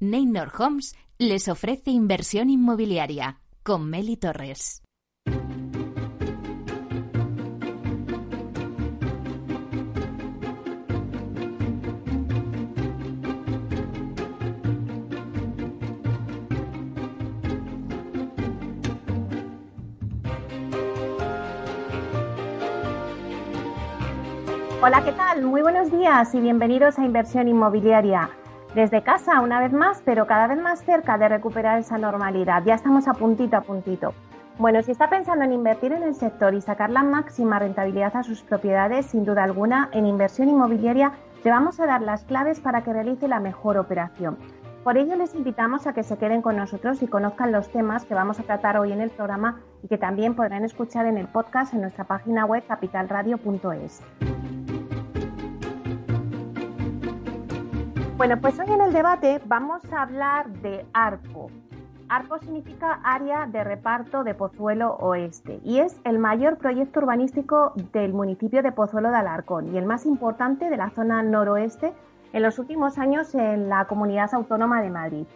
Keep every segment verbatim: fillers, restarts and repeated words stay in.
Neinor Homes les ofrece inversión inmobiliaria con Meli Torres. Hola, ¿qué tal? Muy buenos días y bienvenidos a Inversión Inmobiliaria. Desde casa, una vez más, pero cada vez más cerca de recuperar esa normalidad. Ya estamos a puntito a puntito. Bueno, si está pensando en invertir en el sector y sacar la máxima rentabilidad a sus propiedades, sin duda alguna, en Inversión Inmobiliaria te vamos a dar las claves para que realice la mejor operación. Por ello, les invitamos a que se queden con nosotros y conozcan los temas que vamos a tratar hoy en el programa y que también podrán escuchar en el podcast en nuestra página web capital radio punto es. Bueno, pues hoy en el debate vamos a hablar de ARPO. ARPO significa Área de Reparto de Pozuelo Oeste y es el mayor proyecto urbanístico del municipio de Pozuelo de Alarcón y el más importante de la zona noroeste en los últimos años en la Comunidad Autónoma de Madrid.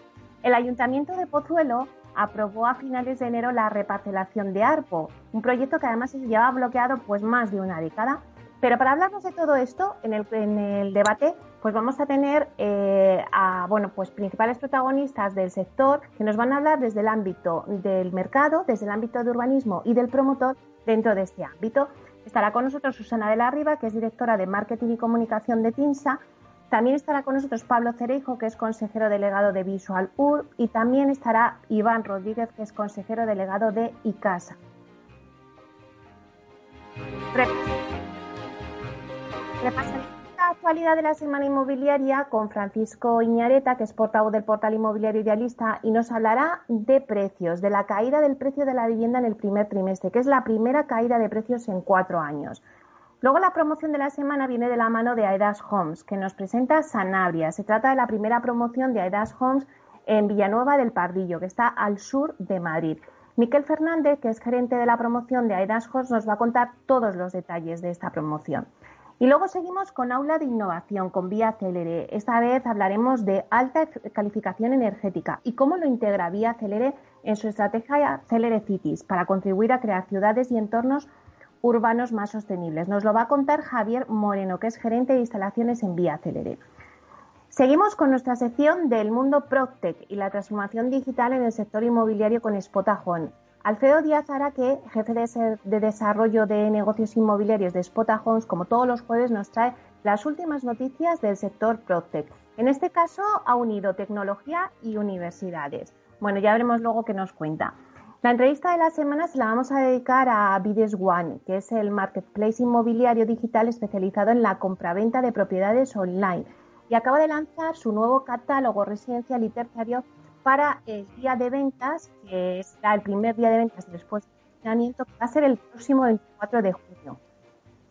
El Ayuntamiento de Pozuelo aprobó a finales de enero la reparcelación de ARPO, un proyecto que además se llevaba bloqueado pues más de una década. Pero para hablarnos de todo esto, en el, en el debate, pues vamos a tener eh, a bueno, pues principales protagonistas del sector que nos van a hablar desde el ámbito del mercado, desde el ámbito de urbanismo y del promotor dentro de este ámbito. Estará con nosotros Susana de la Riva, que es directora de Marketing y Comunicación de TINSA. También estará con nosotros Pablo Cereijo, que es consejero delegado de Visual Urb. Y también estará Iván Rodríguez, que es consejero delegado de ICASA. Repasaremos la actualidad de la semana inmobiliaria con Francisco Iñareta, que es portavoz del portal inmobiliario Idealista, y nos hablará de precios, de la caída del precio de la vivienda en el primer trimestre, que es la primera caída de precios en cuatro años. Luego la promoción de la semana viene de la mano de Aedas Homes, que nos presenta Sanabria. Se trata de la primera promoción de Aedas Homes en Villanueva del Pardillo, que está al sur de Madrid. Miquel Fernández, que es gerente de la promoción de Aedas Homes, nos va a contar todos los detalles de esta promoción. Y luego seguimos con Aula de Innovación, con Vía Celere. Esta vez hablaremos de alta calificación energética y cómo lo integra Vía Celere en su estrategia Celere Cities para contribuir a crear ciudades y entornos urbanos más sostenibles. Nos lo va a contar Javier Moreno, que es gerente de instalaciones en Vía Celere. Seguimos con nuestra sección del mundo PropTech y la transformación digital en el sector inmobiliario con Spotahomes. Alfredo Díaz Araque, jefe de desarrollo de negocios inmobiliarios de Spotahomes, como todos los jueves nos trae las últimas noticias del sector PropTech. En este caso ha unido tecnología y universidades. Bueno, ya veremos luego qué nos cuenta. La entrevista de la semana se la vamos a dedicar a Bides One, que es el marketplace inmobiliario digital especializado en la compraventa de propiedades online y acaba de lanzar su nuevo catálogo residencial y terciario para el día de ventas, que será el primer día de ventas después del confinamiento, que va a ser el próximo veinticuatro de junio.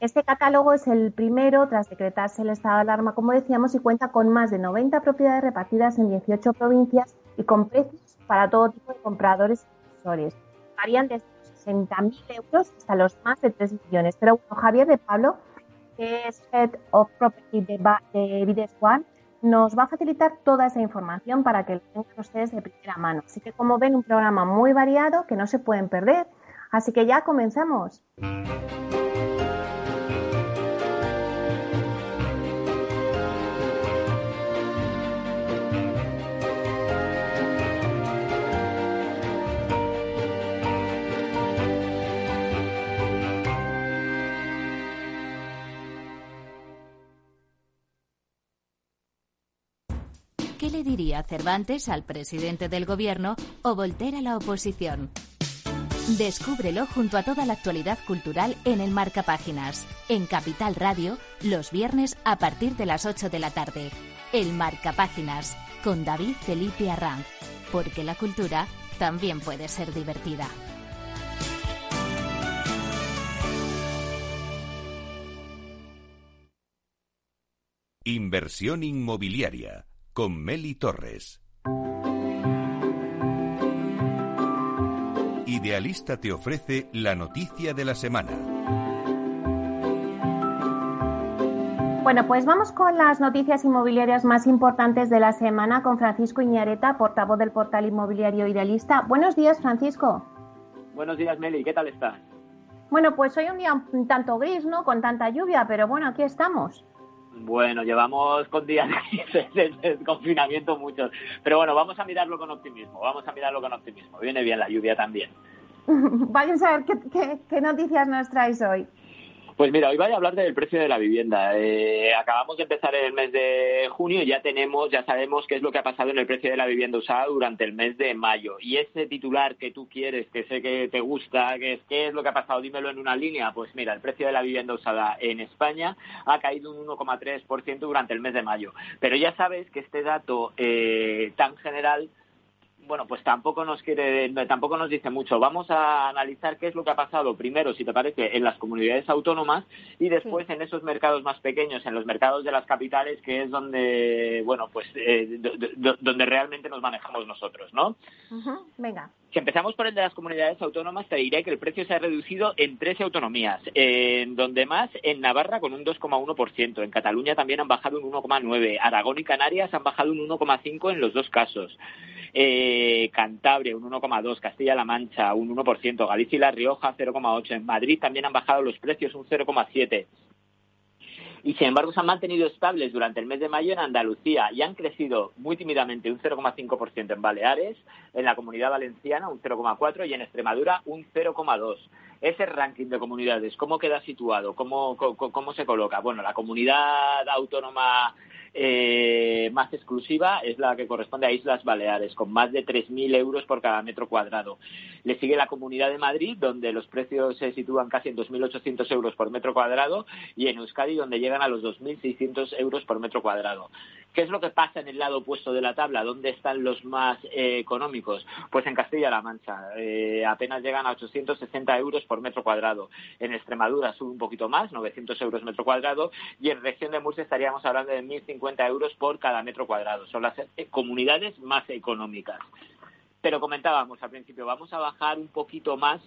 Este catálogo es el primero tras decretarse el estado de alarma, como decíamos, y cuenta con más de noventa propiedades repartidas en dieciocho provincias y con precios para todo tipo de compradores y inversores. Varían desde los sesenta mil euros hasta los más de tres millones. Pero bueno, Javier de Pablo, que es Head of Property de, ba- de Vides One, nos va a facilitar toda esa información para que lo tengan ustedes de primera mano. Así que, como ven, un programa muy variado que no se pueden perder. Así que ya comenzamos. ¿Qué le diría Cervantes al presidente del gobierno o Volter a la oposición? Descúbrelo junto a toda la actualidad cultural en el Marcapáginas, en Capital Radio, los viernes a partir de las ocho de la tarde. El Marcapáginas, con David Felipe Arranz, porque la cultura también puede ser divertida. Inversión inmobiliaria con Meli Torres. Idealista te ofrece la noticia de la semana. Bueno, pues vamos con las noticias inmobiliarias más importantes de la semana con Francisco Iñareta, portavoz del portal inmobiliario Idealista. Buenos días, Francisco. Buenos días, Meli. ¿Qué tal estás? Bueno, pues hoy un día un tanto gris, ¿no? Con tanta lluvia, pero bueno, aquí estamos. Bueno, llevamos con días de confinamiento muchos. Pero bueno, vamos a mirarlo con optimismo, vamos a mirarlo con optimismo. Viene bien la lluvia también. Vayan a saber qué, qué, qué noticias nos traes hoy. Pues mira, hoy voy a hablar del precio de la vivienda. Eh, acabamos de empezar el mes de junio y ya tenemos, ya sabemos qué es lo que ha pasado en el precio de la vivienda usada durante el mes de mayo. Y ese titular que tú quieres, que sé que te gusta, que es qué es lo que ha pasado, dímelo en una línea. Pues mira, el precio de la vivienda usada en España ha caído un uno coma tres por ciento durante el mes de mayo. Pero ya sabes que este dato eh, tan general, bueno, pues tampoco nos quiere, tampoco nos dice mucho. Vamos a analizar qué es lo que ha pasado primero, si te parece, en las comunidades autónomas y después sí, en esos mercados más pequeños, en los mercados de las capitales, que es donde, bueno, pues eh, donde realmente nos manejamos nosotros, ¿no? Uh-huh. Venga. Si empezamos por el de las comunidades autónomas, te diré que el precio se ha reducido en trece autonomías, eh, donde más en Navarra con un dos coma uno por ciento, en Cataluña también han bajado un uno coma nueve por ciento, Aragón y Canarias han bajado un uno coma cinco por ciento en los dos casos, eh, Cantabria un uno coma dos por ciento, Castilla-La Mancha un uno por ciento, Galicia y La Rioja cero coma ocho por ciento, en Madrid también han bajado los precios un cero coma siete por ciento. Y, sin embargo, se han mantenido estables durante el mes de mayo en Andalucía y han crecido muy tímidamente un cero coma cinco por ciento en Baleares, en la Comunidad Valenciana un cero coma cuatro por ciento y en Extremadura un cero coma dos por ciento. Ese ranking de comunidades, ¿cómo queda situado? ¿Cómo, cómo, cómo se coloca? Bueno, la comunidad autónoma eh, más exclusiva es la que corresponde a Islas Baleares, con más de tres mil euros por cada metro cuadrado. Le sigue la Comunidad de Madrid, donde los precios se sitúan casi en dos mil ochocientos euros por metro cuadrado, y en Euskadi, donde llega a los dos mil seiscientos euros por metro cuadrado. ¿Qué es lo que pasa en el lado opuesto de la tabla? ¿Dónde están los más eh, económicos? Pues en Castilla-La Mancha eh, apenas llegan a ochocientos sesenta euros por metro cuadrado. En Extremadura sube un poquito más, novecientos euros metro cuadrado, y en región de Murcia estaríamos hablando de mil cincuenta euros por cada metro cuadrado. Son las eh, comunidades más económicas. Pero comentábamos al principio, vamos a bajar un poquito más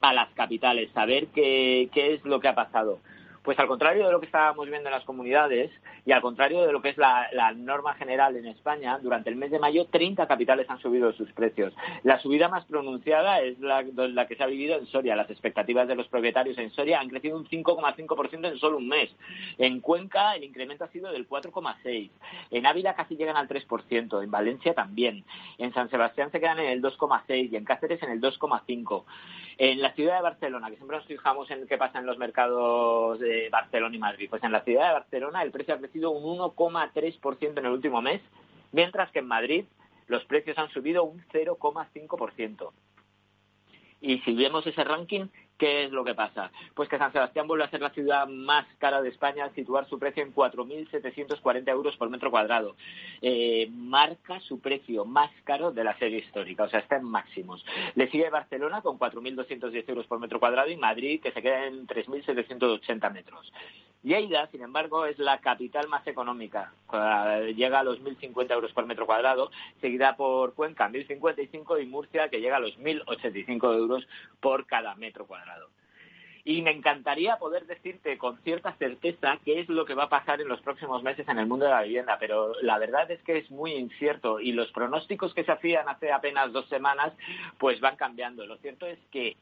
a las capitales, a ver qué, qué es lo que ha pasado. Pues al contrario de lo que estábamos viendo en las comunidades y al contrario de lo que es la, la norma general en España, durante el mes de mayo treinta capitales han subido sus precios. La subida más pronunciada es la, la que se ha vivido en Soria. Las expectativas de los propietarios en Soria han crecido un cinco coma cinco por ciento en solo un mes. En Cuenca el incremento ha sido del cuatro coma seis por ciento. En Ávila casi llegan al tres por ciento. En Valencia también. En San Sebastián se quedan en el dos coma seis por ciento y en Cáceres en el dos coma cinco por ciento. En la ciudad de Barcelona, que siempre nos fijamos en qué pasa en los mercados de Barcelona y Madrid. Pues en la ciudad de Barcelona el precio ha crecido un uno coma tres por ciento en el último mes, mientras que en Madrid los precios han subido un cero coma cinco por ciento. Y si vemos ese ranking, ¿qué es lo que pasa? Pues que San Sebastián vuelve a ser la ciudad más cara de España al situar su precio en cuatro mil setecientos cuarenta euros por metro cuadrado. Eh, marca su precio más caro de la serie histórica, o sea, está en máximos. Le sigue Barcelona con cuatro mil doscientos diez euros por metro cuadrado y Madrid, que se queda en tres mil setecientos ochenta metros. Y Lleida, sin embargo, es la capital más económica. Llega a los mil cincuenta euros por metro cuadrado, seguida por Cuenca, mil cincuenta y cinco, y Murcia, que llega a los mil ochenta y cinco euros por cada metro cuadrado. Y me encantaría poder decirte con cierta certeza qué es lo que va a pasar en los próximos meses en el mundo de la vivienda, pero la verdad es que es muy incierto y los pronósticos que se hacían hace apenas dos semanas pues van cambiando. Lo cierto es que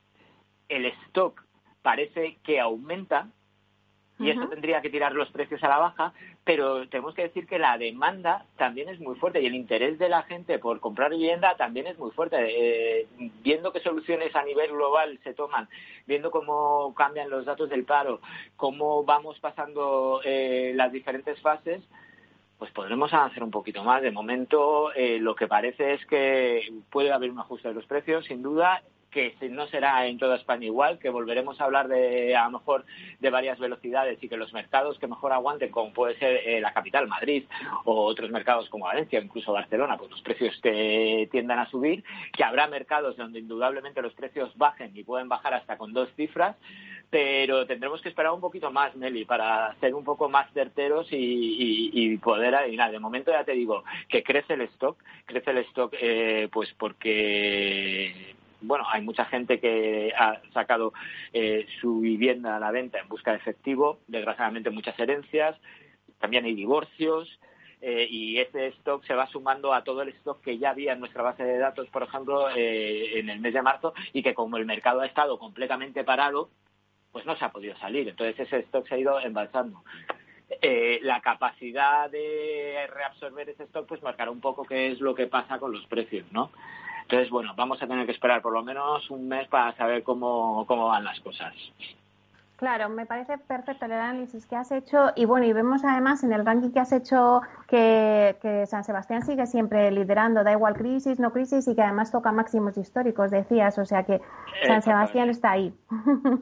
el stock parece que aumenta y esto tendría que tirar los precios a la baja, pero tenemos que decir que la demanda también es muy fuerte y el interés de la gente por comprar vivienda también es muy fuerte. Eh, viendo qué soluciones a nivel global se toman, viendo cómo cambian los datos del paro, cómo vamos pasando eh, las diferentes fases, pues podremos avanzar un poquito más. De momento, eh, lo que parece es que puede haber un ajuste de los precios, sin duda, que no será en toda España igual, que volveremos a hablar de, a lo mejor, de varias velocidades y que los mercados que mejor aguanten, como puede ser eh, la capital, Madrid, o otros mercados como Valencia, incluso Barcelona, pues los precios te tiendan a subir, que habrá mercados donde indudablemente los precios bajen y pueden bajar hasta con dos cifras, pero tendremos que esperar un poquito más, Meli, para ser un poco más certeros y, y, y poder adivinar. De momento ya te digo que crece el stock, crece el stock eh, pues porque... bueno, hay mucha gente que ha sacado eh, su vivienda a la venta en busca de efectivo, desgraciadamente muchas herencias, también hay divorcios. Eh, y ese stock se va sumando a todo el stock que ya había en nuestra base de datos, por ejemplo, eh, en el mes de marzo, y que como el mercado ha estado completamente parado, pues no se ha podido salir. Entonces ese stock se ha ido embalsando. Eh, la capacidad de reabsorber ese stock pues marcará un poco qué es lo que pasa con los precios, ¿no? Entonces, bueno, vamos a tener que esperar por lo menos un mes para saber cómo, cómo van las cosas. Claro, me parece perfecto el análisis que has hecho y bueno, y vemos además en el ranking que has hecho que, que San Sebastián sigue siempre liderando, da igual crisis, no crisis, y que además toca máximos históricos, decías, o sea que San Sebastián está ahí. Bueno.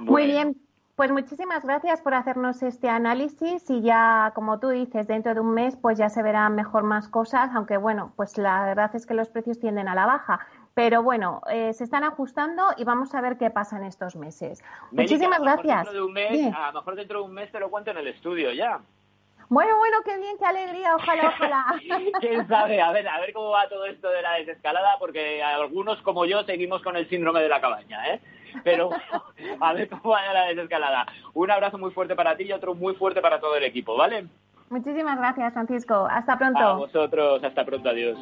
Muy bien, pues muchísimas gracias por hacernos este análisis y ya, como tú dices, dentro de un mes pues ya se verán mejor más cosas, aunque bueno, pues la verdad es que los precios tienden a la baja. Pero bueno, eh, se están ajustando y vamos a ver qué pasa en estos meses. Meli, muchísimas gracias. De un mes, a lo mejor dentro de un mes te lo cuento en el estudio ya. Bueno, bueno, qué bien, qué alegría, ojalá, ojalá. ¿Quién sabe? A ver, a ver cómo va todo esto de la desescalada, porque algunos como yo seguimos con el síndrome de la cabaña, ¿eh? Pero a ver cómo va la desescalada. Un abrazo muy fuerte para ti y otro muy fuerte para todo el equipo, ¿vale? Muchísimas gracias, Francisco. Hasta pronto. A vosotros, hasta pronto, adiós.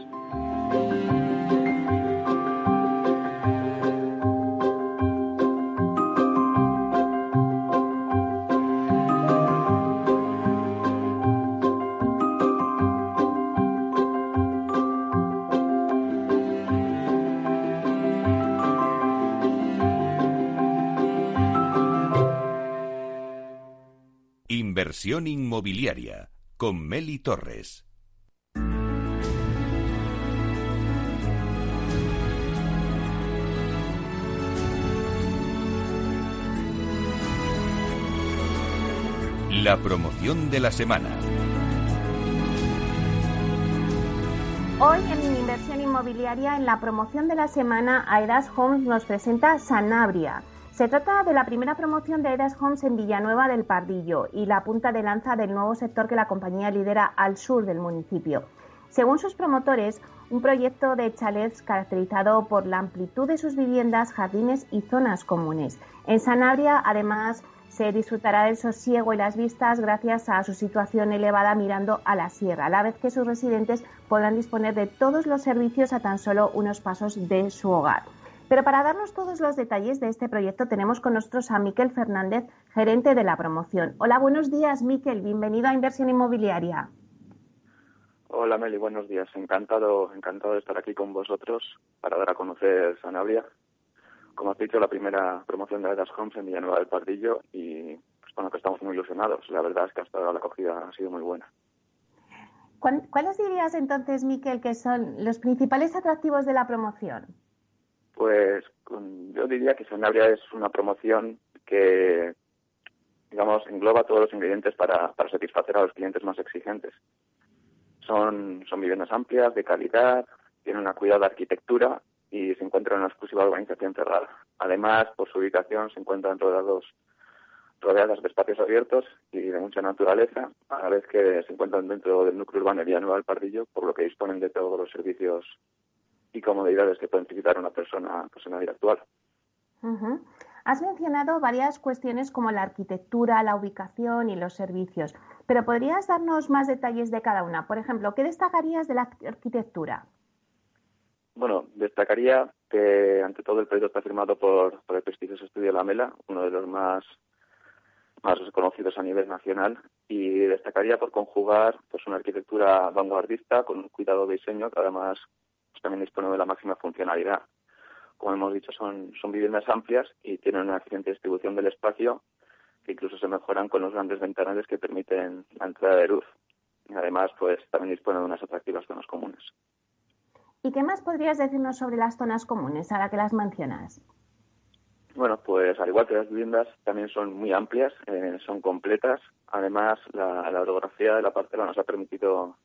Inversión inmobiliaria con Meli Torres. La promoción de la semana. Hoy en Inversión Inmobiliaria, en la promoción de la semana, Aedas Homes nos presenta Sanabria. Se trata de la primera promoción de Aedas Homes en Villanueva del Pardillo y la punta de lanza del nuevo sector que la compañía lidera al sur del municipio. Según sus promotores, un proyecto de chalets caracterizado por la amplitud de sus viviendas, jardines y zonas comunes. En Sanabria, además, se disfrutará del sosiego y las vistas gracias a su situación elevada mirando a la sierra, a la vez que sus residentes podrán disponer de todos los servicios a tan solo unos pasos de su hogar. Pero para darnos todos los detalles de este proyecto tenemos con nosotros a Miquel Fernández, gerente de la promoción. Hola, buenos días, Miquel. Bienvenido a Inversión Inmobiliaria. Hola, Meli. Buenos días. Encantado, encantado de estar aquí con vosotros para dar a conocer Sanabria. Como has dicho, la primera promoción de Aedas Homes en Villanueva del Pardillo y pues, bueno, que estamos muy ilusionados. La verdad es que hasta ahora la acogida ha sido muy buena. ¿Cuáles dirías entonces, Miquel, que son los principales atractivos de la promoción? Pues yo diría que Sanabria es una promoción que, digamos, engloba todos los ingredientes para, para satisfacer a los clientes más exigentes. Son, son viviendas amplias, de calidad, tienen una cuidada arquitectura y se encuentra en una exclusiva urbanización cerrada. Además, por su ubicación, se encuentran rodeados, rodeadas de espacios abiertos y de mucha naturaleza, a la vez que se encuentran dentro del núcleo urbano de Villanueva del Pardillo, por lo que disponen de todos los servicios y comodidades que pueden visitar una persona pues, en la vida actual. Uh-huh. Has mencionado varias cuestiones como la arquitectura, la ubicación y los servicios, pero ¿podrías darnos más detalles de cada una? Por ejemplo, ¿qué destacarías de la arquitectura? Bueno, destacaría que ante todo el proyecto está firmado por, por el prestigioso estudio Lamela, uno de los más, más reconocidos a nivel nacional, y destacaría por conjugar pues una arquitectura vanguardista con un cuidado de diseño que además también dispone de la máxima funcionalidad. Como hemos dicho, son, son viviendas amplias y tienen una eficiente distribución del espacio que incluso se mejoran con los grandes ventanales que permiten la entrada de luz. Y además, pues también disponen de unas atractivas zonas comunes. ¿Y qué más podrías decirnos sobre las zonas comunes, ahora que las mencionas? Bueno, pues al igual que las viviendas, también son muy amplias, eh, son completas. Además, la, la orografía de la parcela nos ha permitido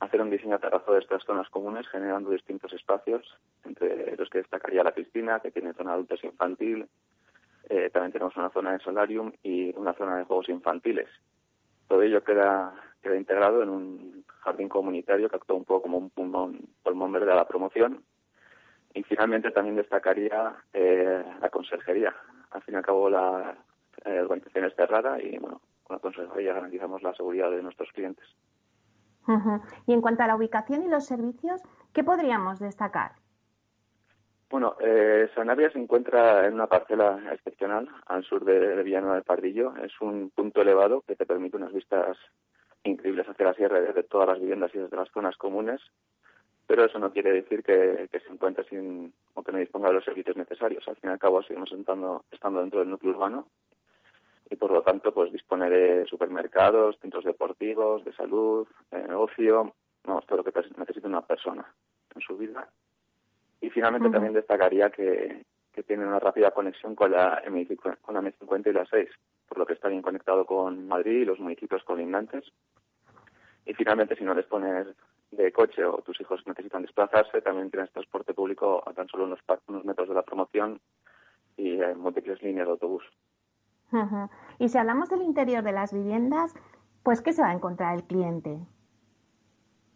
hacer un diseño terrazo de estas zonas comunes generando distintos espacios, entre los que destacaría la piscina, que tiene zona adultos infantil, eh, también tenemos una zona de solarium y una zona de juegos infantiles. Todo ello queda, queda integrado en un jardín comunitario que actúa un poco como un pulmón, pulmón verde a la promoción Y finalmente también destacaría eh, la conserjería. Al fin y al cabo la eh, urbanización es cerrada y bueno, con la conserjería garantizamos la seguridad de nuestros clientes. Uh-huh. Y en cuanto a la ubicación y los servicios, ¿qué podríamos destacar? Bueno, eh, Sanabria se encuentra en una parcela excepcional al sur de, de Villanueva del Pardillo. Es un punto elevado que te permite unas vistas increíbles hacia la sierra desde todas las viviendas y desde las zonas comunes. Pero eso no quiere decir que, que se encuentre sin o que no disponga de los servicios necesarios. Al fin y al cabo seguimos estando, estando dentro del núcleo urbano y por lo tanto pues dispone de supermercados, centros deportivos, de salud, de negocio, no, todo lo que necesita una persona en su vida. Y finalmente uh-huh. también destacaría que, que tiene una rápida conexión con la, con la eme cincuenta y la seis, por lo que está bien conectado con Madrid y los municipios colindantes. Y finalmente, si no les pones de coche o tus hijos necesitan desplazarse, también tienes transporte público a tan solo unos, unos metros de la promoción y en múltiples líneas de autobús. Uh-huh. Y si hablamos del interior de las viviendas, pues ¿qué se va a encontrar el cliente?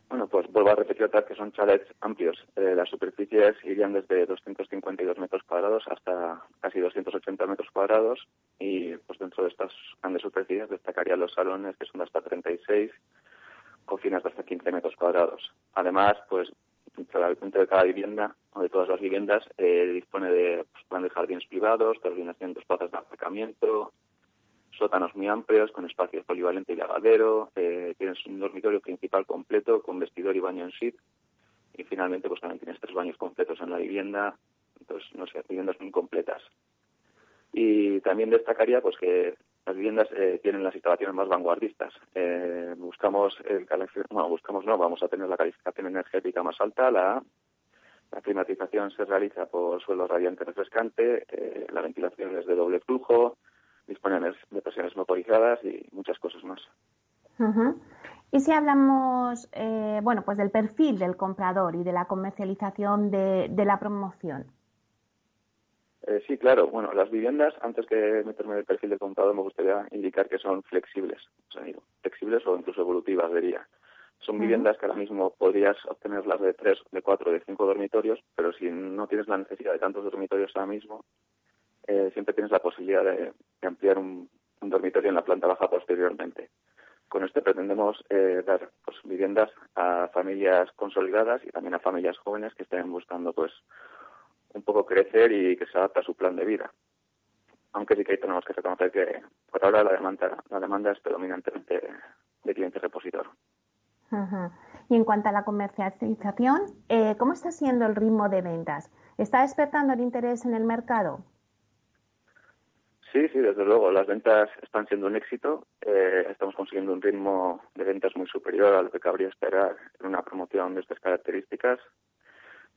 Bueno, pues vuelvo a repetir que son chalets amplios. Eh, las superficies irían desde doscientos cincuenta y dos metros cuadrados hasta casi doscientos ochenta metros cuadrados y pues dentro de estas grandes superficies destacarían los salones, que son hasta treinta y seis, cocinas de hasta quince metros cuadrados. Además, pues, dentro de cada vivienda, o de todas las viviendas, eh, dispone de pues, grandes jardines privados, terminación de plazas de aparcamiento, sótanos muy amplios, con espacios polivalente y lavadero, eh, tienes un dormitorio principal completo, con vestidor y baño en sí, y finalmente, pues también tienes tres baños completos en la vivienda, entonces, no sé, viviendas muy completas. Y también destacaría, pues, que las viviendas eh, tienen las instalaciones más vanguardistas. Eh, buscamos, el bueno, buscamos no, vamos a tener la calificación energética más alta, la A. La climatización se realiza por suelo radiante refrescante, eh, la ventilación es de doble flujo, disponen de presiones motorizadas y muchas cosas más. Uh-huh. Y si hablamos, eh, bueno, pues del perfil del comprador y de la comercialización de, de la promoción. Eh, sí, claro. Bueno, las viviendas, antes que meterme en el perfil del comprador, me gustaría indicar que son flexibles. O sea, flexibles o incluso evolutivas, diría. Son uh-huh. viviendas que ahora mismo podrías obtenerlas de tres, de cuatro, de cinco dormitorios, pero si no tienes la necesidad de tantos dormitorios ahora mismo, eh, siempre tienes la posibilidad de, de ampliar un, un dormitorio en la planta baja posteriormente. Con esto pretendemos eh, dar pues, viviendas a familias consolidadas y también a familias jóvenes que estén buscando, pues, un poco crecer y que se adapte a su plan de vida. Aunque sí que ahí tenemos que reconocer que por ahora la demanda, la demanda es predominantemente de cliente repositor. Uh-huh. Y en cuanto a la comercialización, eh, ¿cómo está siendo el ritmo de ventas? ¿Está despertando el interés en el mercado? Sí, sí, desde luego. Las ventas están siendo un éxito. Eh, estamos consiguiendo un ritmo de ventas muy superior a lo que cabría esperar en una promoción de estas características,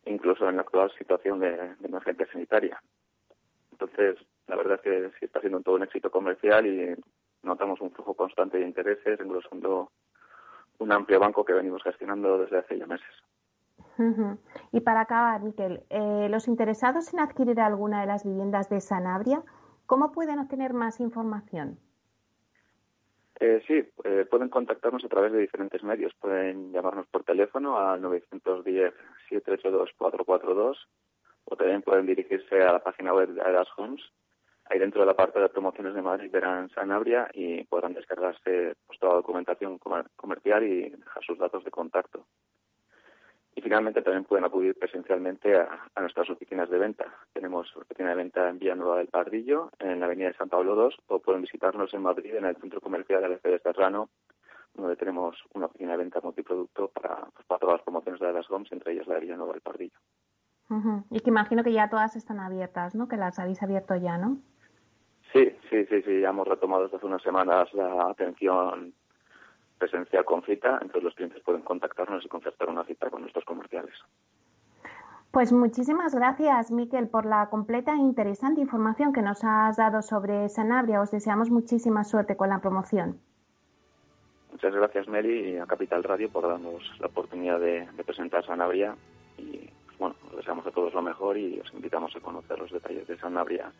incluso en la actual situación de, de emergencia sanitaria. Entonces, la verdad es que sí está siendo todo un éxito comercial y notamos un flujo constante de intereses, engrosando un amplio banco que venimos gestionando desde hace ya meses. Uh-huh. Y para acabar, Miquel, eh, los interesados en adquirir alguna de las viviendas de Sanabria, ¿cómo pueden obtener más información? Eh, sí, eh, pueden contactarnos a través de diferentes medios. Pueden llamarnos por teléfono al nueve uno cero siete ocho dos cuatro cuatro dos o también pueden dirigirse a la página web de Aedas Homes. Ahí dentro de la parte de promociones de Madrid verán Sanabria y podrán descargarse pues, toda la documentación comercial y dejar sus datos de contacto. Y finalmente también pueden acudir presencialmente a, a nuestras oficinas de venta. Tenemos oficina de venta en Villanueva del Pardillo, en la avenida de San Pablo segundo, o pueden visitarnos en Madrid, en el centro comercial del Alfredo Serrano, donde tenemos una oficina de venta multiproducto para, pues, para todas las promociones de Aedas Homes, entre ellas la de Villanueva del Pardillo. Uh-huh. Y que imagino que ya todas están abiertas, ¿no? Que las habéis abierto ya, ¿no? Sí, sí, sí, sí. Ya hemos retomado desde hace unas semanas la atención presencial con cita, entonces los clientes pueden contactarnos y concertar una cita con nuestros comerciales. Pues muchísimas gracias, Miquel, por la completa e interesante información que nos has dado sobre Sanabria. Os deseamos muchísima suerte con la promoción. Muchas gracias, Meli, y a Capital Radio por darnos la oportunidad de, de presentar Sanabria. Y pues, bueno, os deseamos a todos lo mejor y os invitamos a conocer los detalles de Sanabria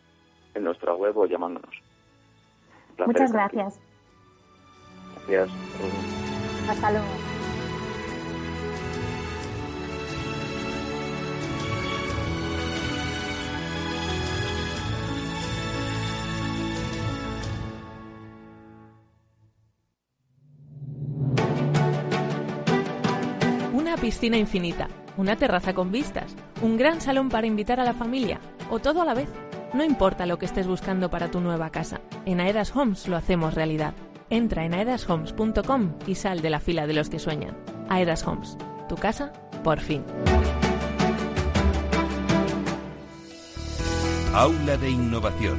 en nuestra web o llamándonos. Placer, muchas gracias. Aquí. Gracias. Hasta luego. una piscina infinita, una terraza con vistas, un gran salón para invitar a la familia, o todo a la vez. No importa lo que estés buscando para tu nueva casa, en Aedas Homes lo hacemos realidad. Entra en aedas homes punto com y sal de la fila de los que sueñan. Aedas Homes, tu casa, por fin. Aula de Innovación.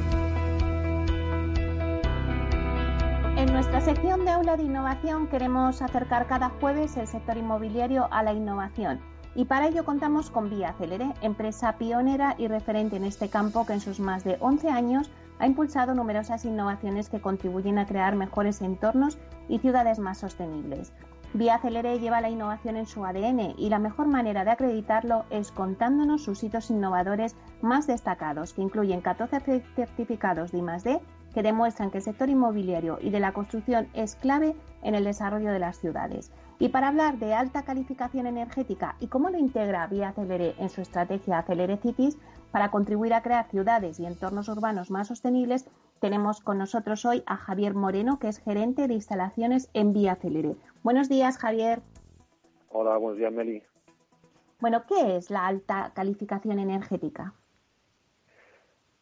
En nuestra sección de Aula de Innovación queremos acercar cada jueves el sector inmobiliario a la innovación y para ello contamos con Vía Celere, empresa pionera y referente en este campo que en sus más de once años ha impulsado numerosas innovaciones que contribuyen a crear mejores entornos y ciudades más sostenibles. Vía Celere lleva la innovación en su A D N y la mejor manera de acreditarlo es contándonos sus hitos innovadores más destacados, que incluyen catorce certificados de I más D que demuestran que el sector inmobiliario y de la construcción es clave en el desarrollo de las ciudades. Y para hablar de alta calificación energética y cómo lo integra Vía Celere en su estrategia Celere Cities para contribuir a crear ciudades y entornos urbanos más sostenibles, tenemos con nosotros hoy a Javier Moreno, que es gerente de instalaciones en Vía Celere. Buenos días, Javier. Hola, buenos días, Meli. Bueno, ¿qué es la alta calificación energética?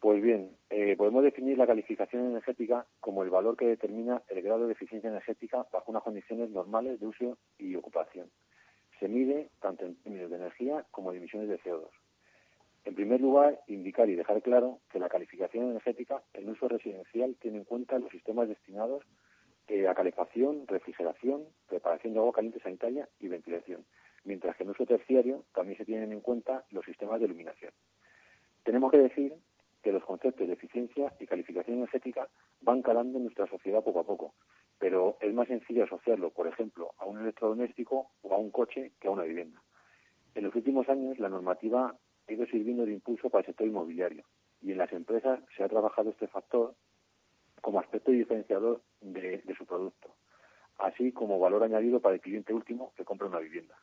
Pues bien, eh, podemos definir la calificación energética como el valor que determina el grado de eficiencia energética bajo unas condiciones normales de uso y ocupación. Se mide tanto en términos de energía como de emisiones de C O dos. En primer lugar, indicar y dejar claro que la calificación energética en uso residencial tiene en cuenta los sistemas destinados eh, a calefacción, refrigeración, preparación de agua caliente sanitaria y ventilación, mientras que en uso terciario también se tienen en cuenta los sistemas de iluminación. Tenemos que decir que los conceptos de eficiencia y calificación energética van calando en nuestra sociedad poco a poco, pero es más sencillo asociarlo, por ejemplo, a un electrodoméstico o a un coche que a una vivienda. En los últimos años, la normativa ha ido sirviendo de impulso para el sector inmobiliario y en las empresas se ha trabajado este factor como aspecto diferenciador de, de su producto, así como valor añadido para el cliente último que compra una vivienda.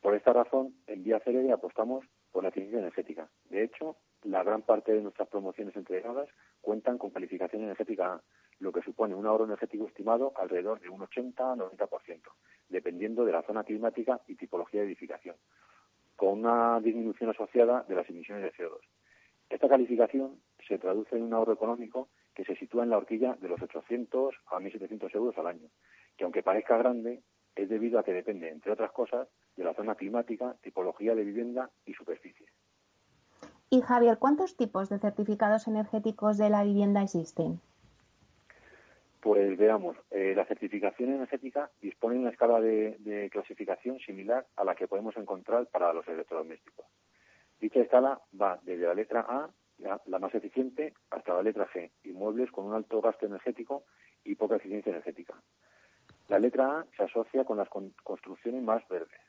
Por esta razón, en Vía Celere apostamos por la eficiencia energética. De hecho, la gran parte de nuestras promociones entregadas cuentan con calificación energética A, lo que supone un ahorro energético estimado alrededor de un ochenta a noventa por ciento, dependiendo de la zona climática y tipología de edificación, con una disminución asociada de las emisiones de C O dos. Esta calificación se traduce en un ahorro económico que se sitúa en la horquilla de los ochocientos a mil setecientos euros al año, que aunque parezca grande, es debido a que depende, entre otras cosas, de la zona climática, tipología de vivienda y superficie. Y Javier, ¿cuántos tipos de certificados energéticos de la vivienda existen? Pues veamos, eh, la certificación energética dispone de una escala de, de clasificación similar a la que podemos encontrar para los electrodomésticos. Dicha escala va desde la letra A, la, la más eficiente, hasta la letra G, inmuebles con un alto gasto energético y poca eficiencia energética. La letra A se asocia con las con, construcciones más verdes.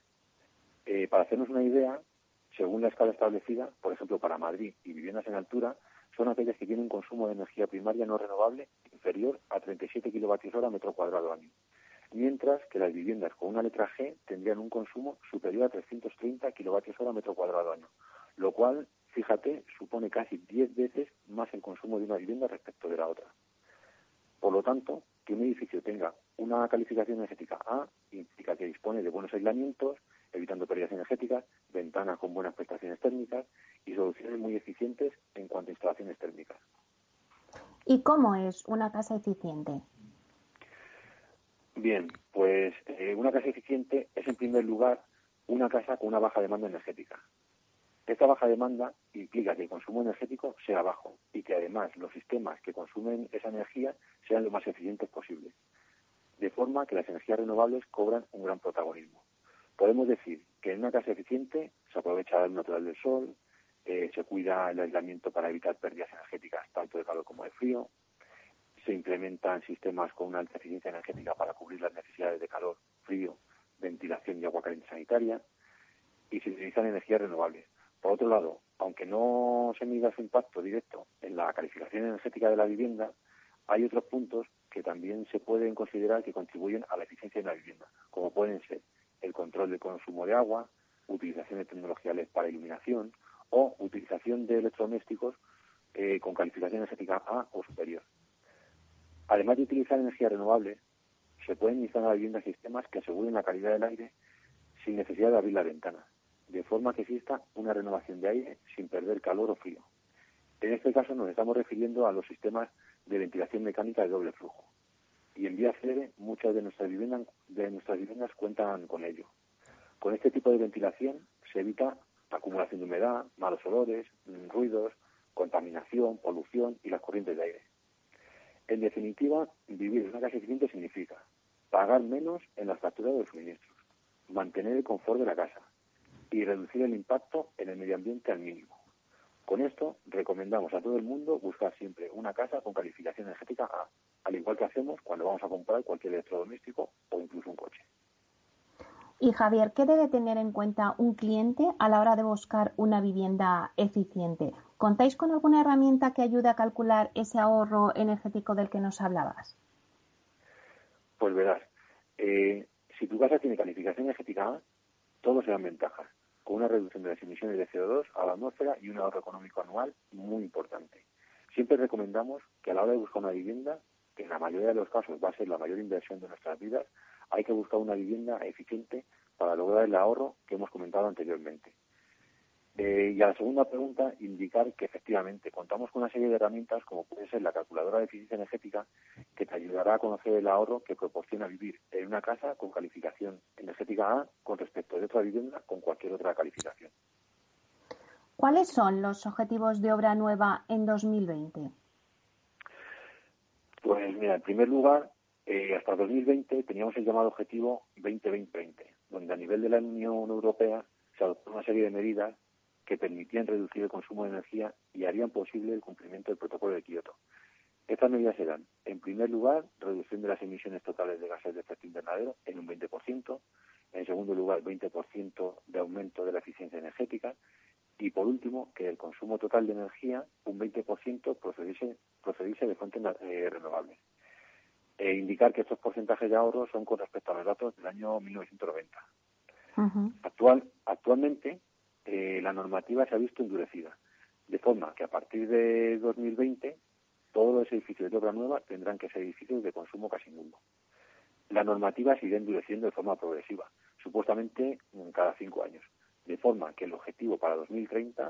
Eh, para hacernos una idea, según la escala establecida, por ejemplo, para Madrid y viviendas en altura, son aquellas que tienen un consumo de energía primaria no renovable inferior a treinta y siete kilovatios hora metro cuadrado año, mientras que las viviendas con una letra G tendrían un consumo superior a trescientos treinta kilovatios hora metro cuadrado año, lo cual, fíjate, supone casi diez veces más el consumo de una vivienda respecto de la otra. Por lo tanto, que un edificio tenga una calificación energética A implica que dispone de buenos aislamientos, evitando pérdidas energéticas, ventanas con buenas prestaciones térmicas y soluciones muy eficientes en cuanto a instalaciones térmicas. ¿Y cómo es una casa eficiente? Bien, pues eh, una casa eficiente es en primer lugar una casa con una baja demanda energética. Esta baja demanda implica que el consumo energético sea bajo y que además los sistemas que consumen esa energía sean lo más eficientes posible, de forma que las energías renovables cobran un gran protagonismo. Podemos decir que en una casa eficiente se aprovecha el natural del sol, eh, se cuida el aislamiento para evitar pérdidas energéticas tanto de calor como de frío, se implementan sistemas con una alta eficiencia energética para cubrir las necesidades de calor, frío, ventilación y agua caliente sanitaria y se utilizan energías renovables. Por otro lado, aunque no se mida su impacto directo en la calificación energética de la vivienda, hay otros puntos que también se pueden considerar que contribuyen a la eficiencia de la vivienda, como pueden ser el control del consumo de agua, utilización de tecnologías para iluminación o utilización de electrodomésticos eh, con calificación energética A o superior. Además de utilizar energías renovables, se pueden instalar en la vivienda sistemas que aseguren la calidad del aire sin necesidad de abrir la ventana, de forma que exista una renovación de aire sin perder calor o frío. En este caso nos estamos refiriendo a los sistemas de ventilación mecánica de doble flujo. Y en Vía Celere muchas de nuestras viviendas, de nuestras viviendas cuentan con ello. Con este tipo de ventilación se evita acumulación de humedad, malos olores, ruidos, contaminación, polución y las corrientes de aire. En definitiva, vivir en una casa eficiente significa pagar menos en las facturas de los suministros, mantener el confort de la casa y reducir el impacto en el medio ambiente al mínimo. Con esto recomendamos a todo el mundo buscar siempre una casa con calificación energética A, al igual que hacemos cuando vamos a comprar cualquier electrodoméstico o incluso un coche. Y Javier, ¿qué debe tener en cuenta un cliente a la hora de buscar una vivienda eficiente? ¿Contáis con alguna herramienta que ayude a calcular ese ahorro energético del que nos hablabas? Pues verás, eh, si tu casa tiene calificación energética A, todo serán ventajas, con una reducción de las emisiones de C O dos a la atmósfera y un ahorro económico anual muy importante. Siempre recomendamos que a la hora de buscar una vivienda, que en la mayoría de los casos va a ser la mayor inversión de nuestras vidas, hay que buscar una vivienda eficiente para lograr el ahorro que hemos comentado anteriormente. Eh, y a la segunda pregunta, indicar que efectivamente contamos con una serie de herramientas como puede ser la calculadora de eficiencia energética, que te ayudará a conocer el ahorro que proporciona vivir en una casa con calificación energética A con respecto de otra vivienda con cualquier otra calificación. ¿Cuáles son los objetivos de obra nueva en dos mil veinte? Pues mira, en primer lugar, eh, hasta dos mil veinte teníamos el llamado objetivo veinte veinte veinte, donde a nivel de la Unión Europea se adoptó una serie de medidas que permitían reducir el consumo de energía y harían posible el cumplimiento del protocolo de Kioto. Estas medidas serán, en primer lugar, reducción de las emisiones totales de gases de efecto invernadero en un veinte por ciento, en segundo lugar, veinte por ciento de aumento de la eficiencia energética y, por último, que el consumo total de energía, un veinte por ciento, procediese, procediese de fuentes eh, renovables. E indicar que estos porcentajes de ahorro son con respecto a los datos del año mil novecientos noventa. Uh-huh. Actual, actualmente, Eh, la normativa se ha visto endurecida, de forma que a partir de dos mil veinte todos los edificios de obra nueva tendrán que ser edificios de consumo casi nulo. La normativa se irá endureciendo de forma progresiva, supuestamente cada cinco años, de forma que el objetivo para dos mil treinta,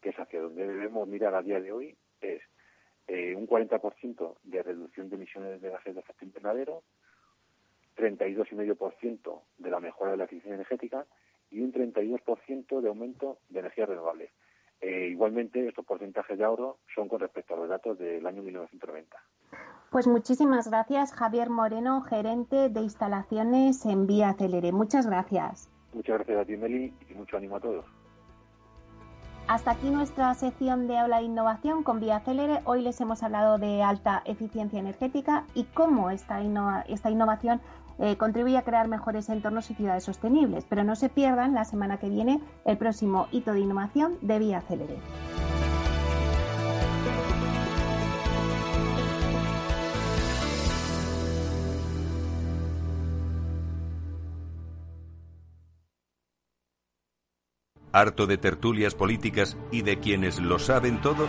que es hacia donde debemos mirar a día de hoy, es eh, un cuarenta por ciento de reducción de emisiones de gases de efecto invernadero, treinta y dos coma cinco por ciento de la mejora de la eficiencia energética y un treinta y dos por ciento de aumento de energías renovables. Eh, igualmente, estos porcentajes de ahorro son con respecto a los datos del año mil novecientos noventa. Pues muchísimas gracias, Javier Moreno, gerente de instalaciones en Vía Celere. Muchas gracias. Muchas gracias a ti, Meli, y mucho ánimo a todos. Hasta aquí nuestra sección de Habla de Innovación con Vía Celere. Hoy les hemos hablado de alta eficiencia energética y cómo esta, inno- esta innovación Eh, contribuye a crear mejores entornos y ciudades sostenibles. Pero no se pierdan la semana que viene el próximo hito de innovación de Vía Celere. ¿Harto de tertulias políticas y de quienes lo saben todo?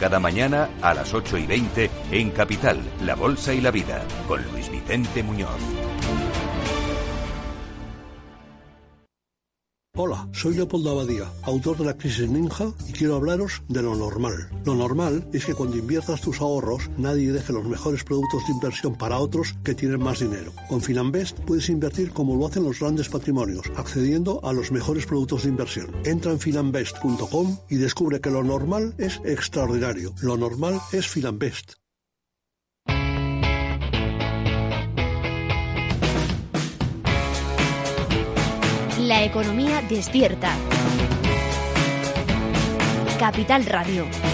Cada mañana a las ocho y veinte en Capital, La Bolsa y la Vida, con Luis Vicente Muñoz. Hola, soy Leopoldo Abadía, autor de La Crisis Ninja, y quiero hablaros de lo normal. Lo normal es que cuando inviertas tus ahorros, nadie deje los mejores productos de inversión para otros que tienen más dinero. Con Finanvest puedes invertir como lo hacen los grandes patrimonios, accediendo a los mejores productos de inversión. Entra en finanvest punto com y descubre que lo normal es extraordinario. Lo normal es Finanvest. La economía despierta. Capital Radio.